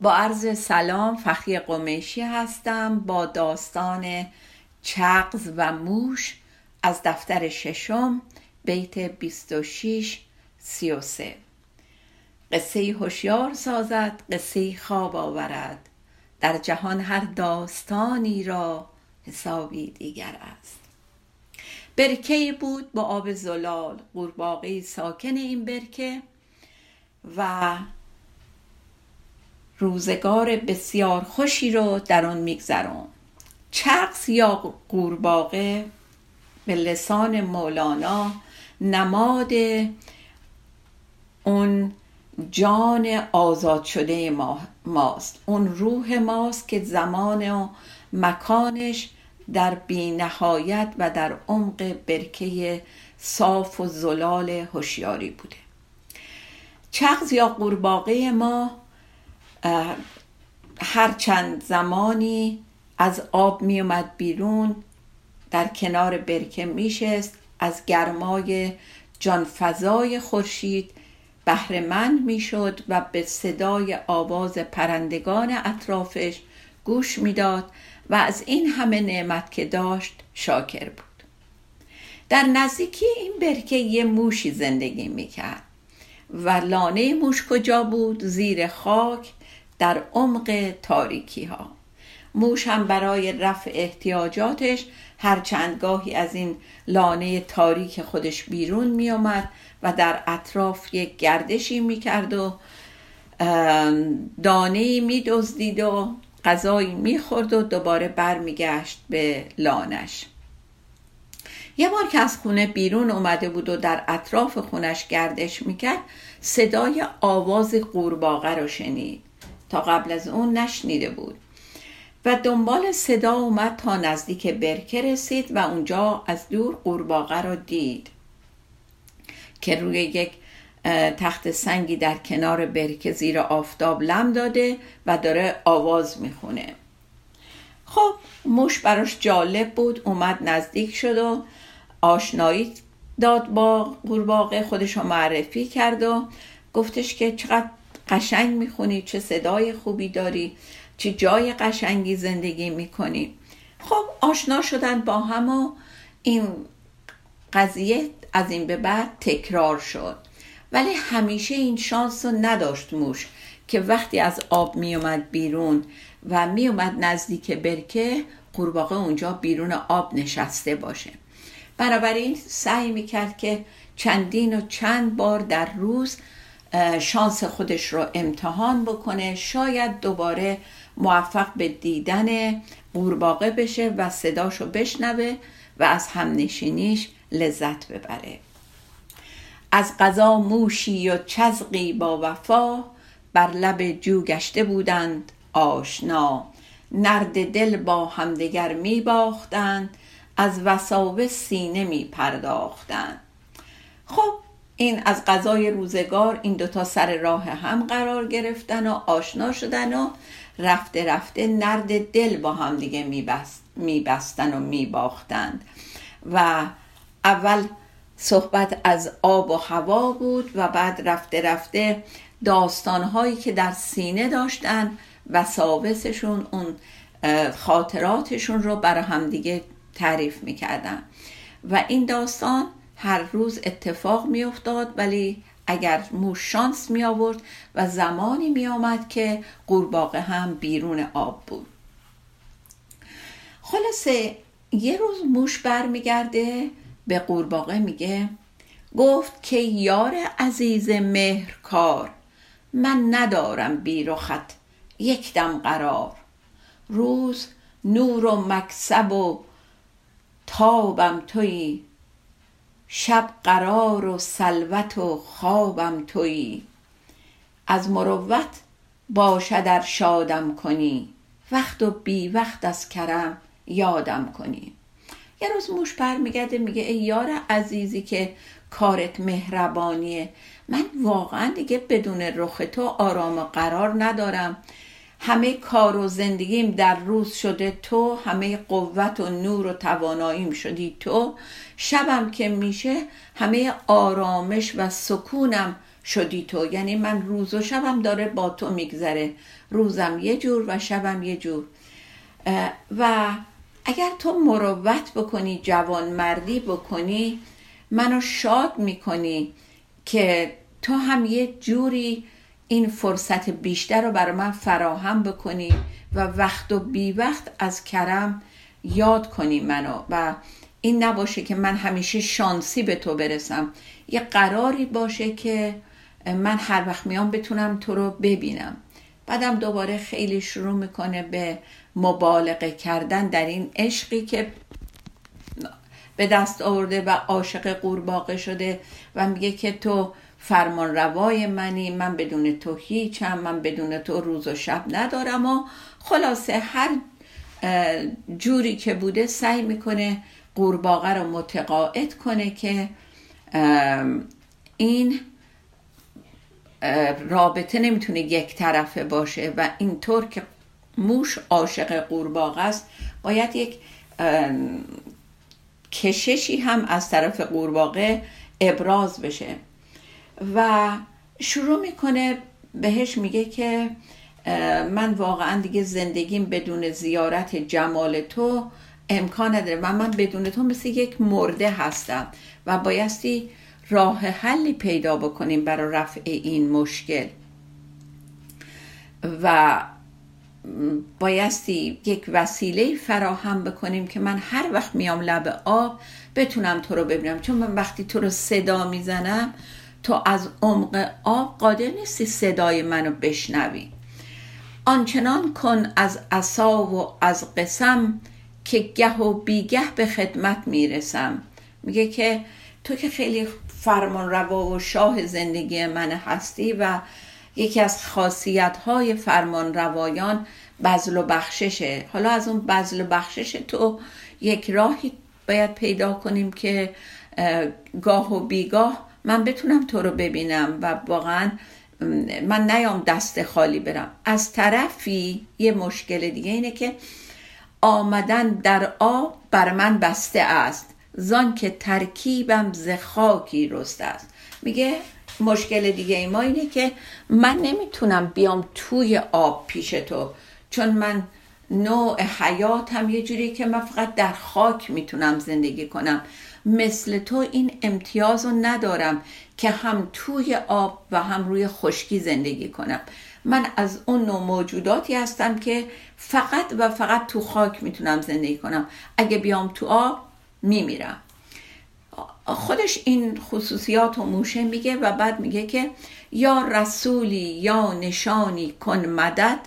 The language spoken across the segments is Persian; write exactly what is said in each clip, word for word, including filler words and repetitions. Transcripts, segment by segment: با عرض سلام، فخری قمیشی هستم با داستان چغز و موش از دفتر ششم، بیت بیست و شش سی و سه. قصه هوشیار سازد، قصه خواب آورد، در جهان هر داستانی را حسابی دیگر است. برکه‌ای بود با آب زلال، قورباغه‌ای ساکن این برکه و روزگار بسیار خوشی رو در آن می‌گذران. چغز یا قورباغه به لسان مولانا نماد اون جان آزاد شده ما ماست، اون روح ماست که زمان و مکانش در بی نهایت و در عمق برکه صاف و زلال هوشیاری بوده. چغز یا قورباغه ما هر چند زمانی از آب می اومد بیرون، در کنار برکه می شست، از گرمای جانفزای خورشید بهره‌مند می شد و به صدای آواز پرندگان اطرافش گوش می داد و از این همه نعمت که داشت شاکر بود. در نزدیکی این برکه یه موشی زندگی می کرد و لانه موش کجا بود؟ زیر خاک در عمق تاریکی ها. موش هم برای رفع احتیاجاتش هر چند گاهی از این لانه تاریک خودش بیرون می آمد و در اطراف یک گردشی می کرد و دانه‌ای می دزدید و غذایی می خورد و دوباره بر می گشت به لانش. یه بار که از خونه بیرون اومده بود و در اطراف خونش گردش می کرد، صدای آواز قورباغه رو شنید، تا قبل از اون نشنیده بود و دنبال صدا اومد تا نزدیک برکه رسید و اونجا از دور قورباغه رو دید که روی یک تخت سنگی در کنار برکه زیر آفتاب لم داده و داره آواز میخونه. خب موش براش جالب بود، اومد نزدیک شد و آشنایی داد با قورباغه، خودش رو معرفی کرد و گفتش که چقدر قشنگ میخونی، چه صدای خوبی داری، چه جای قشنگی زندگی میکنی. خب آشنا شدن با هم و این قضیه از این به بعد تکرار شد، ولی همیشه این شانس رو نداشت موش که وقتی از آب می اومد بیرون و می اومد نزدیک برکه، قورباغه اونجا بیرون آب نشسته باشه. بنابراین سعی می کرد که چندین و چند بار در روز شانس خودش رو امتحان بکنه، شاید دوباره موفق به دیدن قورباغه بشه و صداش رو بشنوه و از همنشینیش لذت ببره. از قضا موشی و چغزی با وفا، بر لب جو گشته بودند آشنا. نرد دل با همدیگر می باختند، از وساوس سینه می پرداختند. خب این از قضای روزگار این دوتا سر راه هم قرار گرفتن و آشنا شدن و رفته رفته نرد دل با همدیگه می, بست می بستن و می باختند و اول صحبت از آب و هوا بود و بعد رفته رفته داستانهایی که در سینه داشتن وساوسشون، اون خاطراتشون رو برای همدیگه تعریف میکردن و این داستان هر روز اتفاق میافتاد. ولی اگر موش شانس می آورد و زمانی می آمد که قورباغه هم بیرون آب بود. خلاصه یه روز موش بر میگرده به قورباغه میگه، گفت که یار عزیز مهرکار، من ندارم بیر و خط یک دم قرار. روز نور و مکسب و تابم تویی، شب قرار و سلوت و خوابم تویی. از مروت باشد ار شادم کنی، وقت و بی وقت از کرم یادم کنی. یه روز موش پر میگرده میگه ای یار عزیزی که کارت مهربانیه، من واقعا دیگه بدون رخ تو آرام و قرار ندارم. همه کار و زندگیم در روز شده تو، همه قوت و نور و تواناییم شدی تو، شبم که میشه همه آرامش و سکونم شدی تو. یعنی من روز و شبم داره با تو میگذره، روزم یه جور و شبم یه جور، و اگر تو مروت بکنی، جوانمردی بکنی، منو شاد میکنی که تو هم یه جوری این فرصت بیشتر رو برای من فراهم بکنی و وقت و بی وقت از کرم یاد کنی منو، و این نباشه که من همیشه شانسی به تو برسم، یه قراری باشه که من هر وقت میام بتونم تو رو ببینم. بعدم دوباره خیلی شروع میکنه به مبالغه کردن در این عشقی که به دست آورده و عاشق قورباغه شده و میگه که تو فرمان روای منی، من بدون تو هیچم، من بدون تو روز و شب ندارم، و خلاصه هر جوری که بوده سعی میکنه قورباغه رو متقاعد کنه که این رابطه نمیتونه یک طرفه باشه و اینطور که موش عاشق قورباغه است باید یک کششی هم از طرف قورباغه ابراز بشه. و شروع میکنه بهش میگه که من واقعا دیگه زندگیم بدون زیارت جمال تو امکان نداره و من بدون تو مثل یک مرده هستم و بایستی راه حلی پیدا بکنیم برای رفع این مشکل و بایستی یک وسیله فراهم بکنیم که من هر وقت میام لب آب بتونم تو رو ببینم، چون من وقتی تو رو صدا میزنم تو از عمق آب قادر نیستی صدای منو بشنوی. آنچنان کن از عصا و از قسم که گه و بیگه به خدمت میرسم. میگه که تو که خیلی فرمان روا و شاه زندگی من هستی و یکی از خاصیت‌های فرمان روایان بذل و بخششه، حالا از اون بذل و بخشش تو یک راهی باید پیدا کنیم که گاه و بیگاه من بتونم تو رو ببینم و واقعا من نیام دست خالی برم. از طرفی یه مشکل دیگه اینه که آمدن در آب بر من بسته است، زان که ترکیبم ز خاکی رسته است. میگه مشکل دیگه ای ما اینه که من نمیتونم بیام توی آب پیش تو، چون من نوع حیاتم یه جوری که من فقط در خاک میتونم زندگی کنم، مثل تو این امتیاز رو ندارم که هم توی آب و هم روی خشکی زندگی کنم. من از اون نوع موجوداتی هستم که فقط و فقط تو خاک میتونم زندگی کنم، اگه بیام تو آب میمیرم. خودش این خصوصیات و موشه میگه و بعد میگه که یا رسولی یا نشانی کن مدد،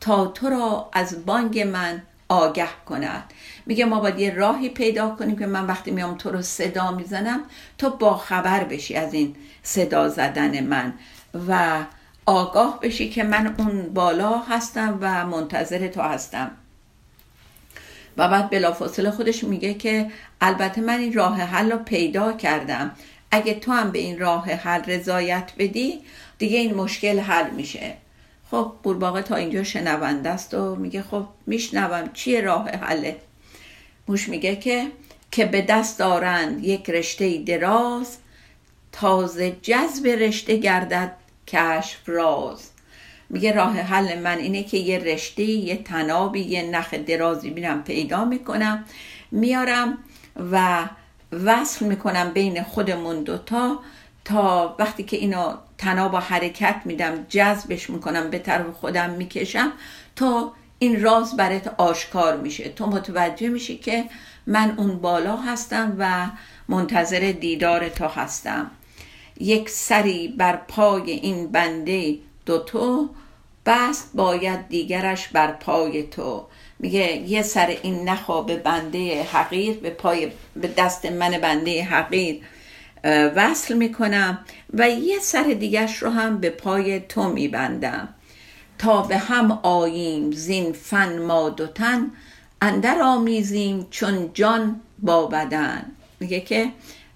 تا تو را از بانگ من آگه کند. میگه ما باید یه راهی پیدا کنیم که من وقتی میام تو رو صدا میزنم تو با خبر بشی از این صدا زدن من و آگاه بشی که من اون بالا هستم و منتظر تو هستم. و بعد بلافاصله خودش میگه که البته من این راه حل رو پیدا کردم، اگه تو هم به این راه حل رضایت بدی دیگه این مشکل حل میشه. خب قورباغه تا اینجا شنونده است و میگه خب میشنوم، چیه راه حله؟ موش میگه که که به دست آرند یک رشته دراز، تازه جذب رشته گردد کشف راز. میگه راه حل من اینه که یه رشته، یه تنابی، یه نخ درازی میرم پیدا میکنم، میارم و وصل میکنم بین خودمون دوتا، تا وقتی که اینو تناب حرکت میدم، جذبش میکنم به طرف خودم میکشم، تا این راز برات آشکار میشه، تو متوجه میشی که من اون بالا هستم و منتظر دیدار تو هستم. یک سری بر پای این بنده دوتو بست، باید دیگرش بر پای تو. میگه یه سر این نخوا به بنده حقیر، به پای به دست من بنده حقیر وصل میکنم و یه سر دیگرش رو هم به پای تو میبندم، تا به هم آییم زین فن ما دو تن، اندر آمیزیم چون جان با بدن. میگه که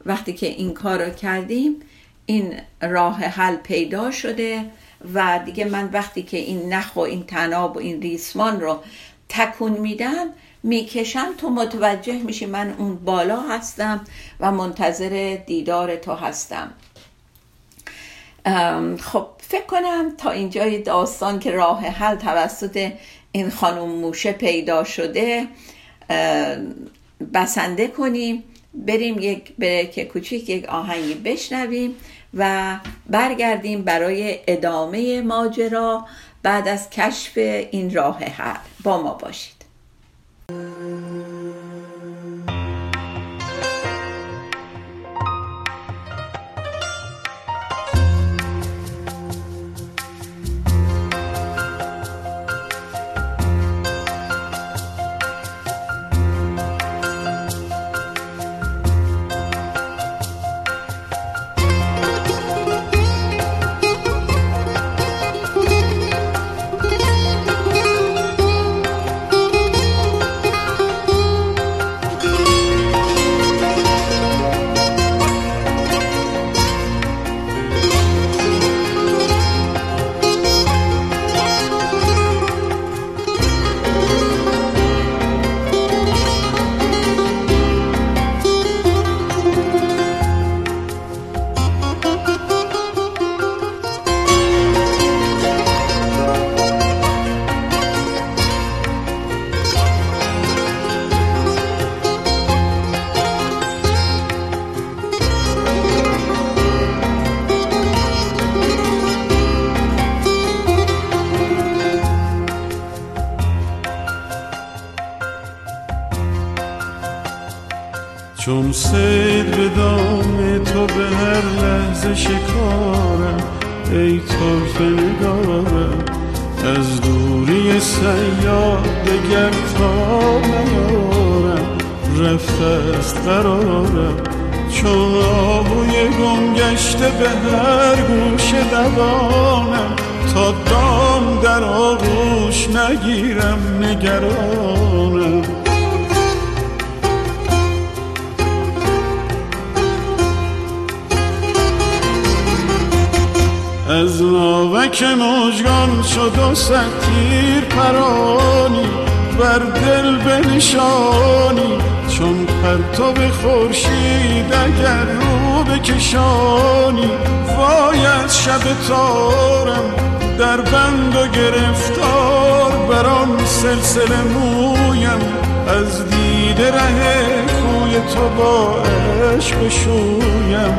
وقتی که این کارو کردیم این راه حل پیدا شده و دیگه من وقتی که این نخ و این تناب و این ریسمان رو تکون میدم میکشم تو متوجه میشی من اون بالا هستم و منتظر دیدار تو هستم. خب فکر کنم تا اینجای داستان که راه حل توسط این خانم موشه پیدا شده بسنده کنیم، بریم یک بریک کوچیک، یک آهنگی بشنویم و برگردیم برای ادامه ماجرا بعد از کشف این راه حل. با ما باشید. چون سید به دام تو به هر لحظه شکارم، ای طرفه نگارم، از دوری صیاد دگر تا نیارم، رفت از قرارم چون آبوی گم گشته به هر گوش دوانم، تا دام در آغوش نگیرم نگرانم. از ناوک مژگان شد و صد تیر پرانی، بر دل بنشانی چون پرتو خورشید اگر رو بکشانی. وای از شب تارم در بند و گرفتار، بر آن سلسله مویم از دیده ره کوی تو با عشق شویم.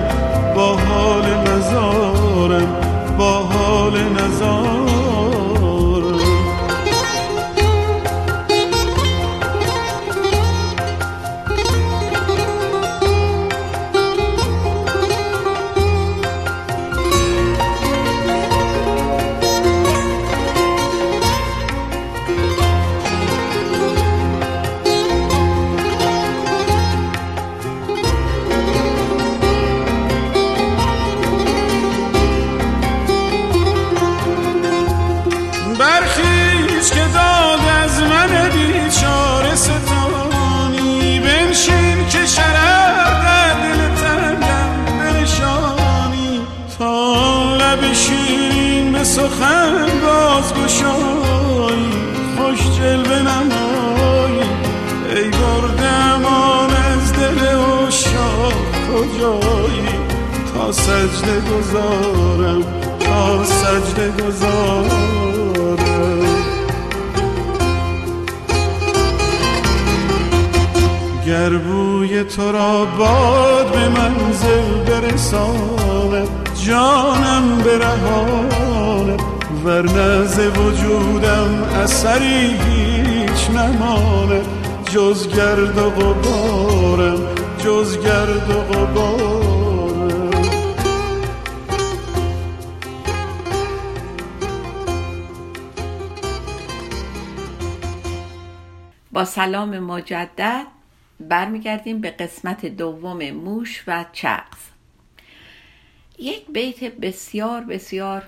با حال نزارم، با حال نزارم. سخن باز گشایی، خوش جلوه نمایی، ای برده امان از دل عشاق کجایی. تا سجده گذارم، تا سجده گذارم. گر بوی تو را باد به منزل برساند، جانم برهاند، ورنه ز وجودم اثری هیچ نماند، جز گرد و غبارم، جز گرد و غبارم. با سلام مجدد برمیگردیم به قسمت دوم موش و چغز. یک بیت بسیار بسیار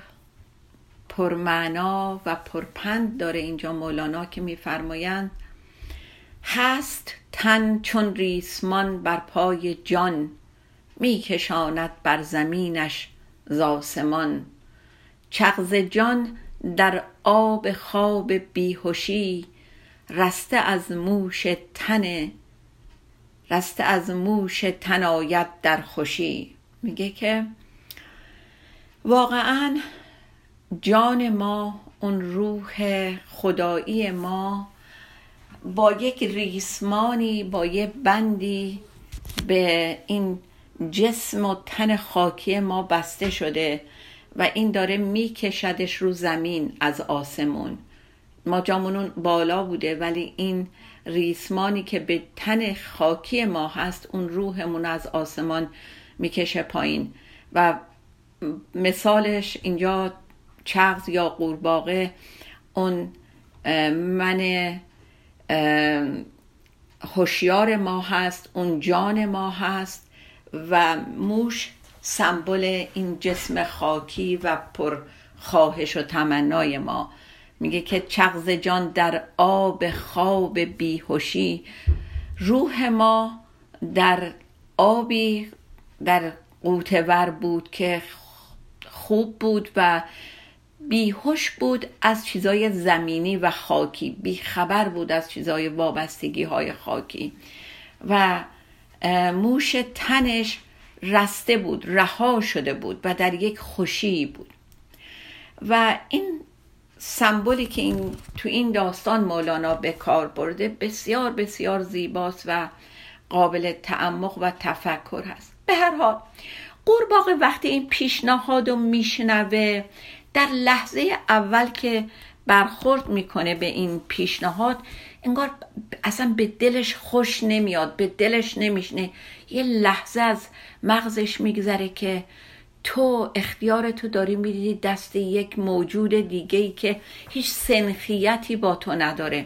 پرمعنا و پرپند داره اینجا مولانا که میفرمایند هست تن چون ریسمان بر پای جان، میکشاند بر زمینش ز آسمان. چغز جان در آب خواب بیهوشی، رسته از موش تن رسته از موش تن آید در خوشی. میگه که واقعا جان ما، اون روح خدایی ما، با یک ریسمانی، با یک بندی به این جسم و تن خاکی ما بسته شده و این داره میکشدش رو زمین از آسمون. ما جامونون بالا بوده ولی این ریسمانی که به تن خاکی ما هست، اون روحمون از آسمان میکشه پایین. و مثالش اینجا چغز یا قورباغه، اون من هوشیار ما هست، اون جان ما هست، و موش سمبل این جسم خاکی و پر خواهش و تمنای ما. میگه که چغز جان در آب خواب بیهوشی، روح ما در آبی، در غوطه ور بود که خوب بود و بیهوش بود از چیزای زمینی و خاکی، بیخبر بود از چیزای وابستگی های خاکی، و موش تنش رسته بود، رها شده بود و در یک خوشی بود. و این سمبولی که این تو این داستان مولانا به کار برده بسیار بسیار زیباست و قابل تعمق و تفکر هست. به هر حال قورباغه وقتی این پیشنهادو میشنوه، در لحظه اول که برخورد میکنه به این پیشنهاد، انگار اصلا به دلش خوش نمیاد، به دلش نمیشنه. یه لحظه از مغزش میگذره که تو اختیار تو داری میدی دست یک موجود دیگه‌ای که هیچ سنخیتی با تو نداره.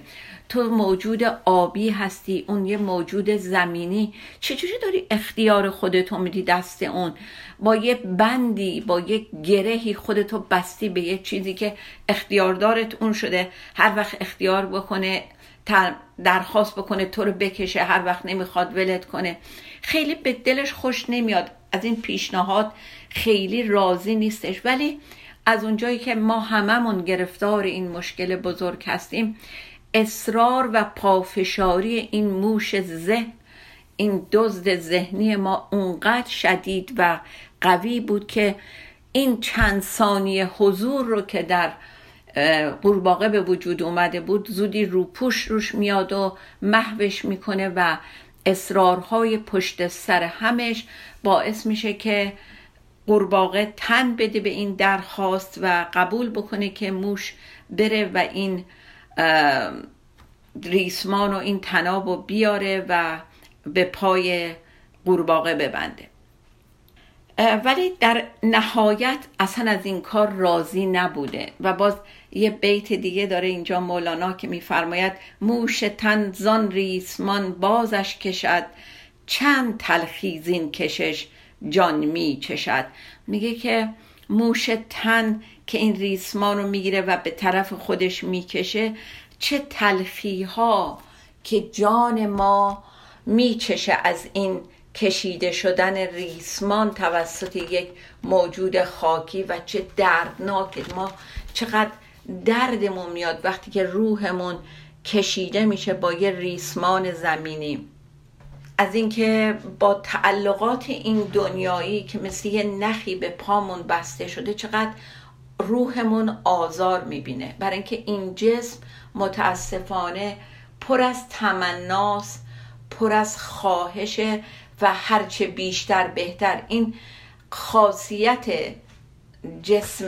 تو موجود آبی هستی، اون یه موجود زمینی، چجوری داری اختیار خودتو میدی دست اون؟ با یه بندی، با یه گرهی خودتو بستی به یه چیزی که اختیاردارت اون شده، هر وقت اختیار بکنه درخواست بکنه تو رو بکشه، هر وقت نمیخواد ولت کنه. خیلی به دلش خوش نمیاد، از این پیشنهاد خیلی راضی نیستش. ولی از اونجایی که ما هممون گرفتار این مشکل بزرگ هستیم، اصرار و پافشاری این موش ذهن، این دزد ذهنی ما اونقدر شدید و قوی بود که این چند ثانیه حضور رو که در قورباغه به وجود اومده بود، زودی روپوش روش میاد و محوش میکنه و اصرارهای پشت سر همش باعث میشه که قورباغه تن بده به این درخواست و قبول بکنه که موش بره و این ریسمان و این تنابو بیاره و به پای قورباغه ببنده. ولی در نهایت اصلا از این کار راضی نبوده. و باز یه بیت دیگه داره اینجا مولانا که میفرماید موش تن زان ریسمان بازش کشد، چند تلخی زین کشش جان می چشد. میگه که موش تن که این ریسمان رو میگیره و به طرف خودش میکشه، چه تلخی ها که جان ما میچشه از این کشیده شدن ریسمان توسط یک موجود خاکی، و چه دردناک، ما چقدر دردمون میاد وقتی که روحمون کشیده میشه با یه ریسمان زمینی. از اینکه با تعلقات این دنیایی که مثل یه نخی به پامون بسته شده، چقدر روحمون آزار میبینه. برای اینکه این جسم متاسفانه پر از تمناس، پر از خواهشه و هرچه بیشتر بهتر. این خاصیت جسم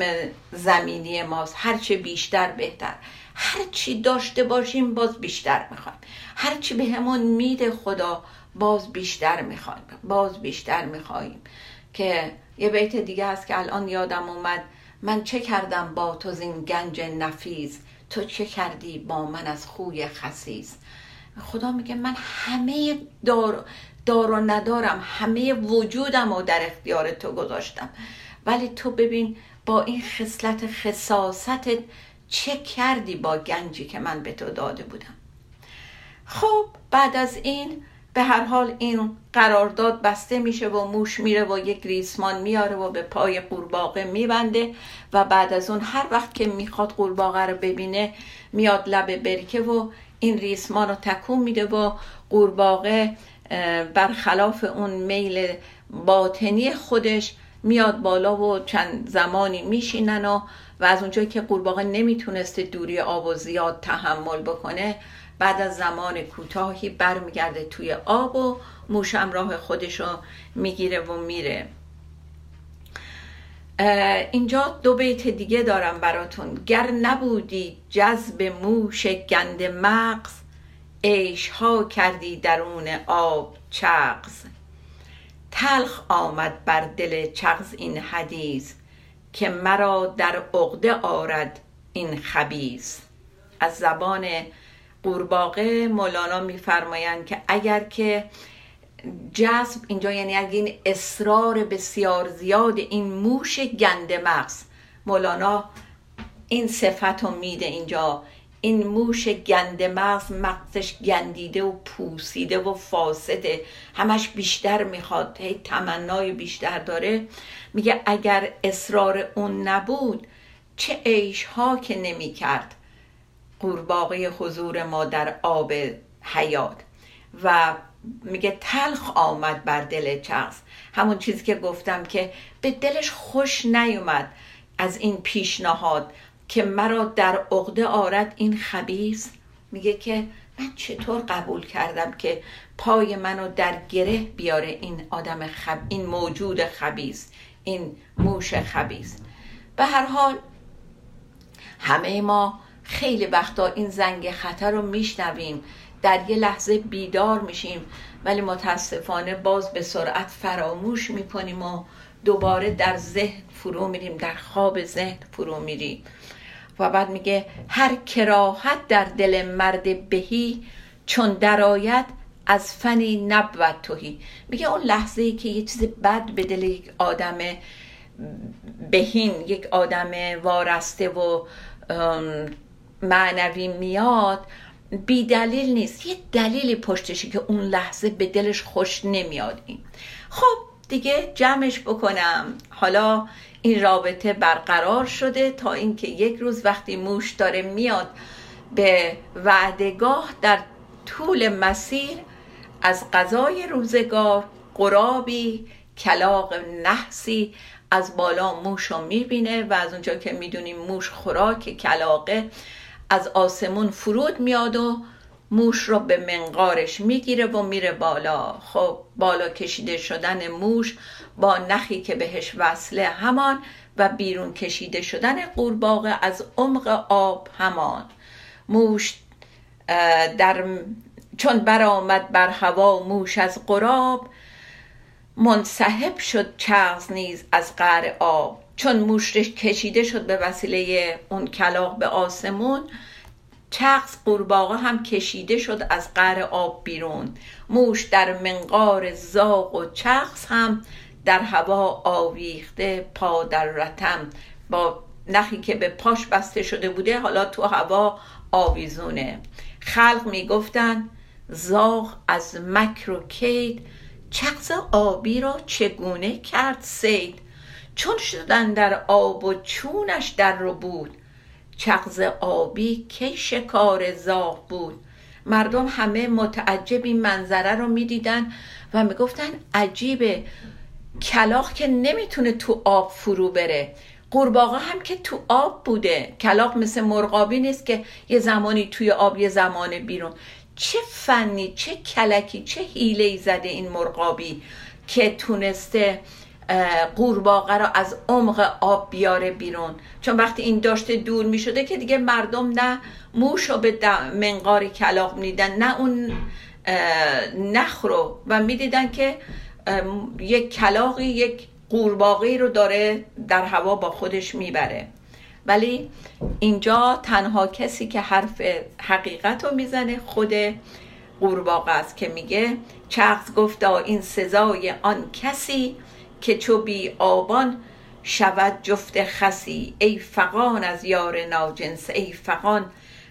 زمینی ماست، هرچه بیشتر بهتر، هرچی داشته باشیم باز بیشتر میخوایم، هرچی به همون میده خدا باز بیشتر میخوایم، باز بیشتر میخوایم. که یه بیت دیگه هست که الان یادم اومد، من چه کردم با تو زین گنج نفیس، تو چه کردی با من از خوی خسیس. خدا میگه من همه دار دار و ندارم، همه وجودم رو در اختیار تو گذاشتم، ولی تو ببین با این خصلت خساستت چه کردی با گنجی که من به تو داده بودم؟ خب بعد از این به هر حال این قرارداد بسته میشه و موش میره و یک ریسمان میاره و به پای قورباغه میبنده و بعد از اون هر وقت که میخواد قورباغه رو ببینه میاد لب برکه و این ریسمان رو تکون میده و قورباغه برخلاف اون میل باطنی خودش میاد بالا و چند زمانی میشینن و و از اونجایی که قورباغه نمیتونسته دوری آب و زیاد تحمل بکنه بعد از زمان کوتاهی برمیگرده توی آب و موش هم راه خودش رو میگیره و میره. اینجا دو بیت دیگه دارم براتون. گر نبودی جذب موش گند مغز، عیش ها کردی درون آب چغز. تلخ آمد بر دل چغز این حدیث، که مرا در عقده آرد این خبیث. از زبان قورباغه مولانا میفرمایند که اگر که جذب اینجا یعنی اگر این اصرار بسیار زیاد این موش گنده مغز، مولانا این صفت رو میده اینجا، این موش گنده مغز، مغزش گندیده و پوسیده و فاسده، همش بیشتر میخواد، هی تمنای بیشتر داره. میگه اگر اصرار اون نبود چه عیش ها که نمیکرد قورباغه حضور ما در آب حیات. و میگه تلخ آمد بر دل چغز، همون چیزی که گفتم که به دلش خوش نیومد از این پیشنهاد که مرا در عقده آرد این خبیث. میگه که من چطور قبول کردم که پای منو در گره بیاره این آدم خب... این موجود خبیث، این موش خبیث. به هر حال همه ما خیلی وقتا این زنگ خطر رو میشنویم، در یه لحظه بیدار میشیم ولی متاسفانه باز به سرعت فراموش میکنیم و دوباره در ذهن فرو میریم، در خواب ذهن فرو میریم. و بعد میگه هر کراهت در دل مرد بهی، چون درآید از فنی نبود تهی. میگه اون لحظه ای که یه چیز بد به دل یک آدم بهین، یک آدم وارسته و معنوی میاد، بی دلیل نیست، یه دلیلی پشتشه که اون لحظه به دلش خوش نمیاد. این خب دیگه جمعش بکنم، حالا این رابطه برقرار شده تا اینکه یک روز وقتی موش داره میاد به وعدگاه، در طول مسیر از غذای روزگار قرابی کلاغ نحسی از بالا موش رو میبینه و از اونجا که میدونیم موش خوراک کلاغه، از آسمون فرود میاد و موش رو به منقارش میگیره و میره بالا. خب بالا کشیده شدن موش با نخی که بهش وصله همان و بیرون کشیده شدن قورباغه از عمق آب همان. موش در چون برآمد بر هوا موش از غراب، منسحب شد چغز نیز از قعر آب. چون موش کشیده شد به وسیله اون کلاغ به آسمون، چغز قورباغه هم کشیده شد از قعر آب بیرون. موش در منقار زاغ و چغز هم در هوا آویخته پا در رتم، با نخی که به پاش بسته شده بوده حالا تو هوا آویزونه. خلق میگفتن زاغ از مکر و کید، چغز آبی را چگونه کرد سید. چون شدن در آب و چونش در رو بود، چغز آبی کی شکار زاغ بود. مردم همه متعجب این منظره رو میدیدن و میگفتن عجیبه، کلاغ که نمیتونه تو آب فرو بره، قورباغه هم که تو آب بوده، کلاغ مثل مرغابی نیست که یه زمانی توی آب یه زمان بیرون. چه فنی، چه کلکی، چه حیله‌ای زده این مرغابی که تونسته قورباغه را از عمق آب بیاره بیرون. چون وقتی این داشته دور می شده که دیگه مردم نه موش رو به منقار کلاغ می دیدن نه اون نخ رو، و می دیدن که یک کلاغی یک قورباغه رو داره در هوا با خودش می بره. ولی اینجا تنها کسی که حرف حقیقت رو میزنه خود قورباغه است که میگه چغز گفتا این سزای آن کسی، که چو بی آبان شود جفت خسی ای فغان از یار ناجنس، ای فغان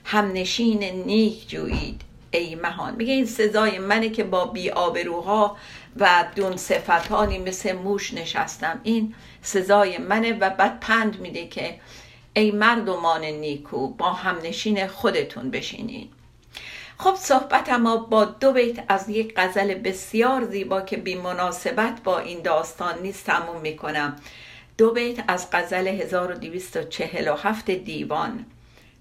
همنشین نیک جویید ای مهان. میگه این سزای منه که با بی آبروها و دون صفتانی مثل موش نشستم، این سزای منه. و بعد پند میده که ای مردمان نیکو با همنشین خودتون بشینین. خب صحبت ما با دو بیت از یک غزل بسیار زیبا که بی مناسبت با این داستان نیست تموم میکنم. دو بیت از غزل هزار و دویست و چهل و هفت دیوان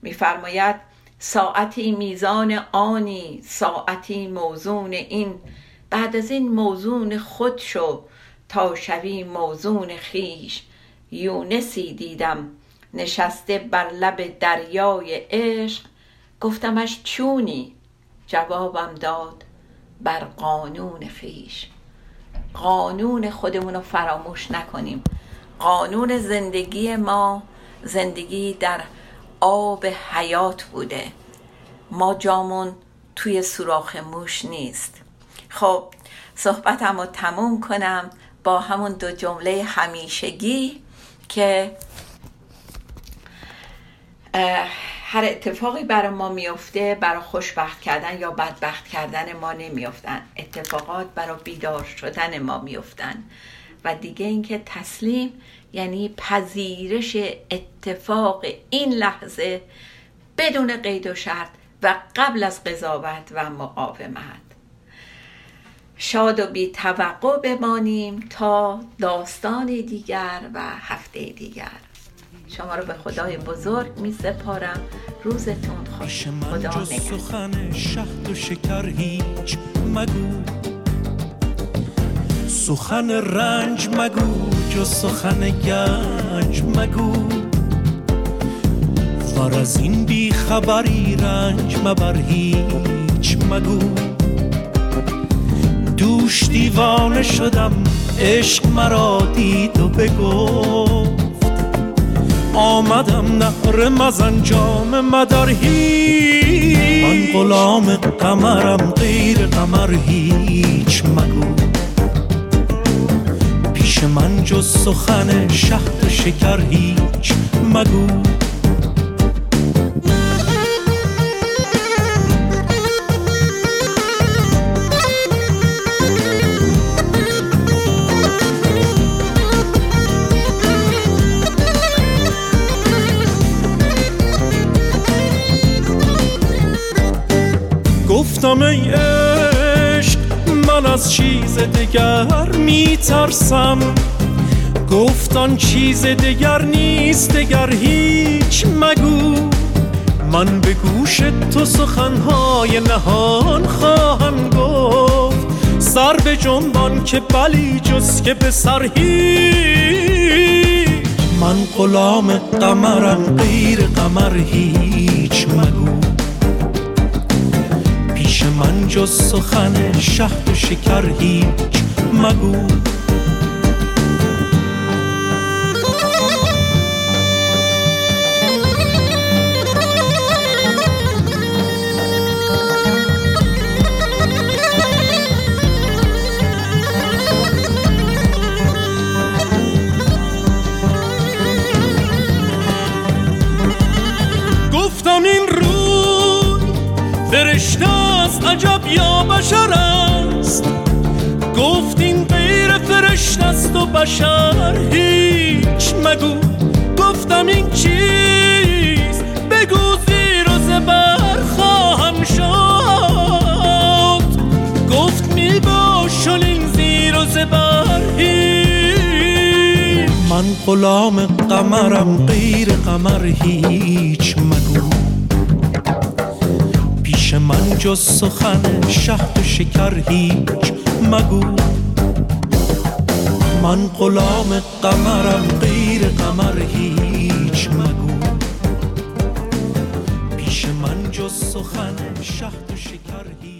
میفرماید: ساعتی میزان آنی، ساعتی موزون این، بعد از این موزون خود شو، تا شوی موزون خیش. یونسی دیدم نشسته بر لب دریای عشق، گفتمش چونی؟ جوابم داد بر قانون خیش. قانون خودمون رو فراموش نکنیم. قانون زندگی ما زندگی در آب حیات بوده، ما جامون توی سوراخ موش نیست. خب صحبتم رو تموم کنم با همون دو جمله همیشگی که هر اتفاقی برای ما میفته برای خوشبخت کردن یا بدبخت کردن ما نمیافتن، اتفاقات برای بیدار شدن ما میافتن. و دیگه اینکه تسلیم یعنی پذیرش اتفاق این لحظه بدون قید و شرط و قبل از قضاوت و مقاومت. شاد و بی توقع بمانیم تا داستان دیگر و هفته دیگر. شما رو به خدای بزرگ می سپارم. روزتون خوش. خدا نگهدار. سخن شهد و شکر هیچ مگو، سخن رنج مگو، جو سخن گنج مگو. فر از این بی خبری رنج مبر هیچ مگو. دوش دیوانه شدم عشق مرا دید و بگو، آمدم نهر مزنجام مدار هیچ. من غلام قمرم غیر قمر هیچ مگو. پیش من جز سخن شهد و شکر هیچ مگو. گفتم ای عشق من از چیز دگر میترسم، گفتن چیز دگر نیست دگر هیچ مگو. من به گوش تو سخنهای نهان خواهم گفت، سر به جنبان که بلی جز که به سر هیچ. من غلام قمرم غیر قمر هیچ مگو. من جز سخن شهد و شکر هیچ مگو. گفتم این روی فرشته عجب یا بشر است، گفتین غیر فرشته است و بشر هیچ مگو. گفتم این چیز بگو زیر و زبر خواهم شد، گفت می باشن این زیر و زبر هیچ. من غلام قمرم غیر قمر هیچ مگو. من جز سخن شهد و شکر هیچ مگو. من غلام قمرم غیر قمر هیچ مگو. پیش من جز سخن شهد و شکر هیچ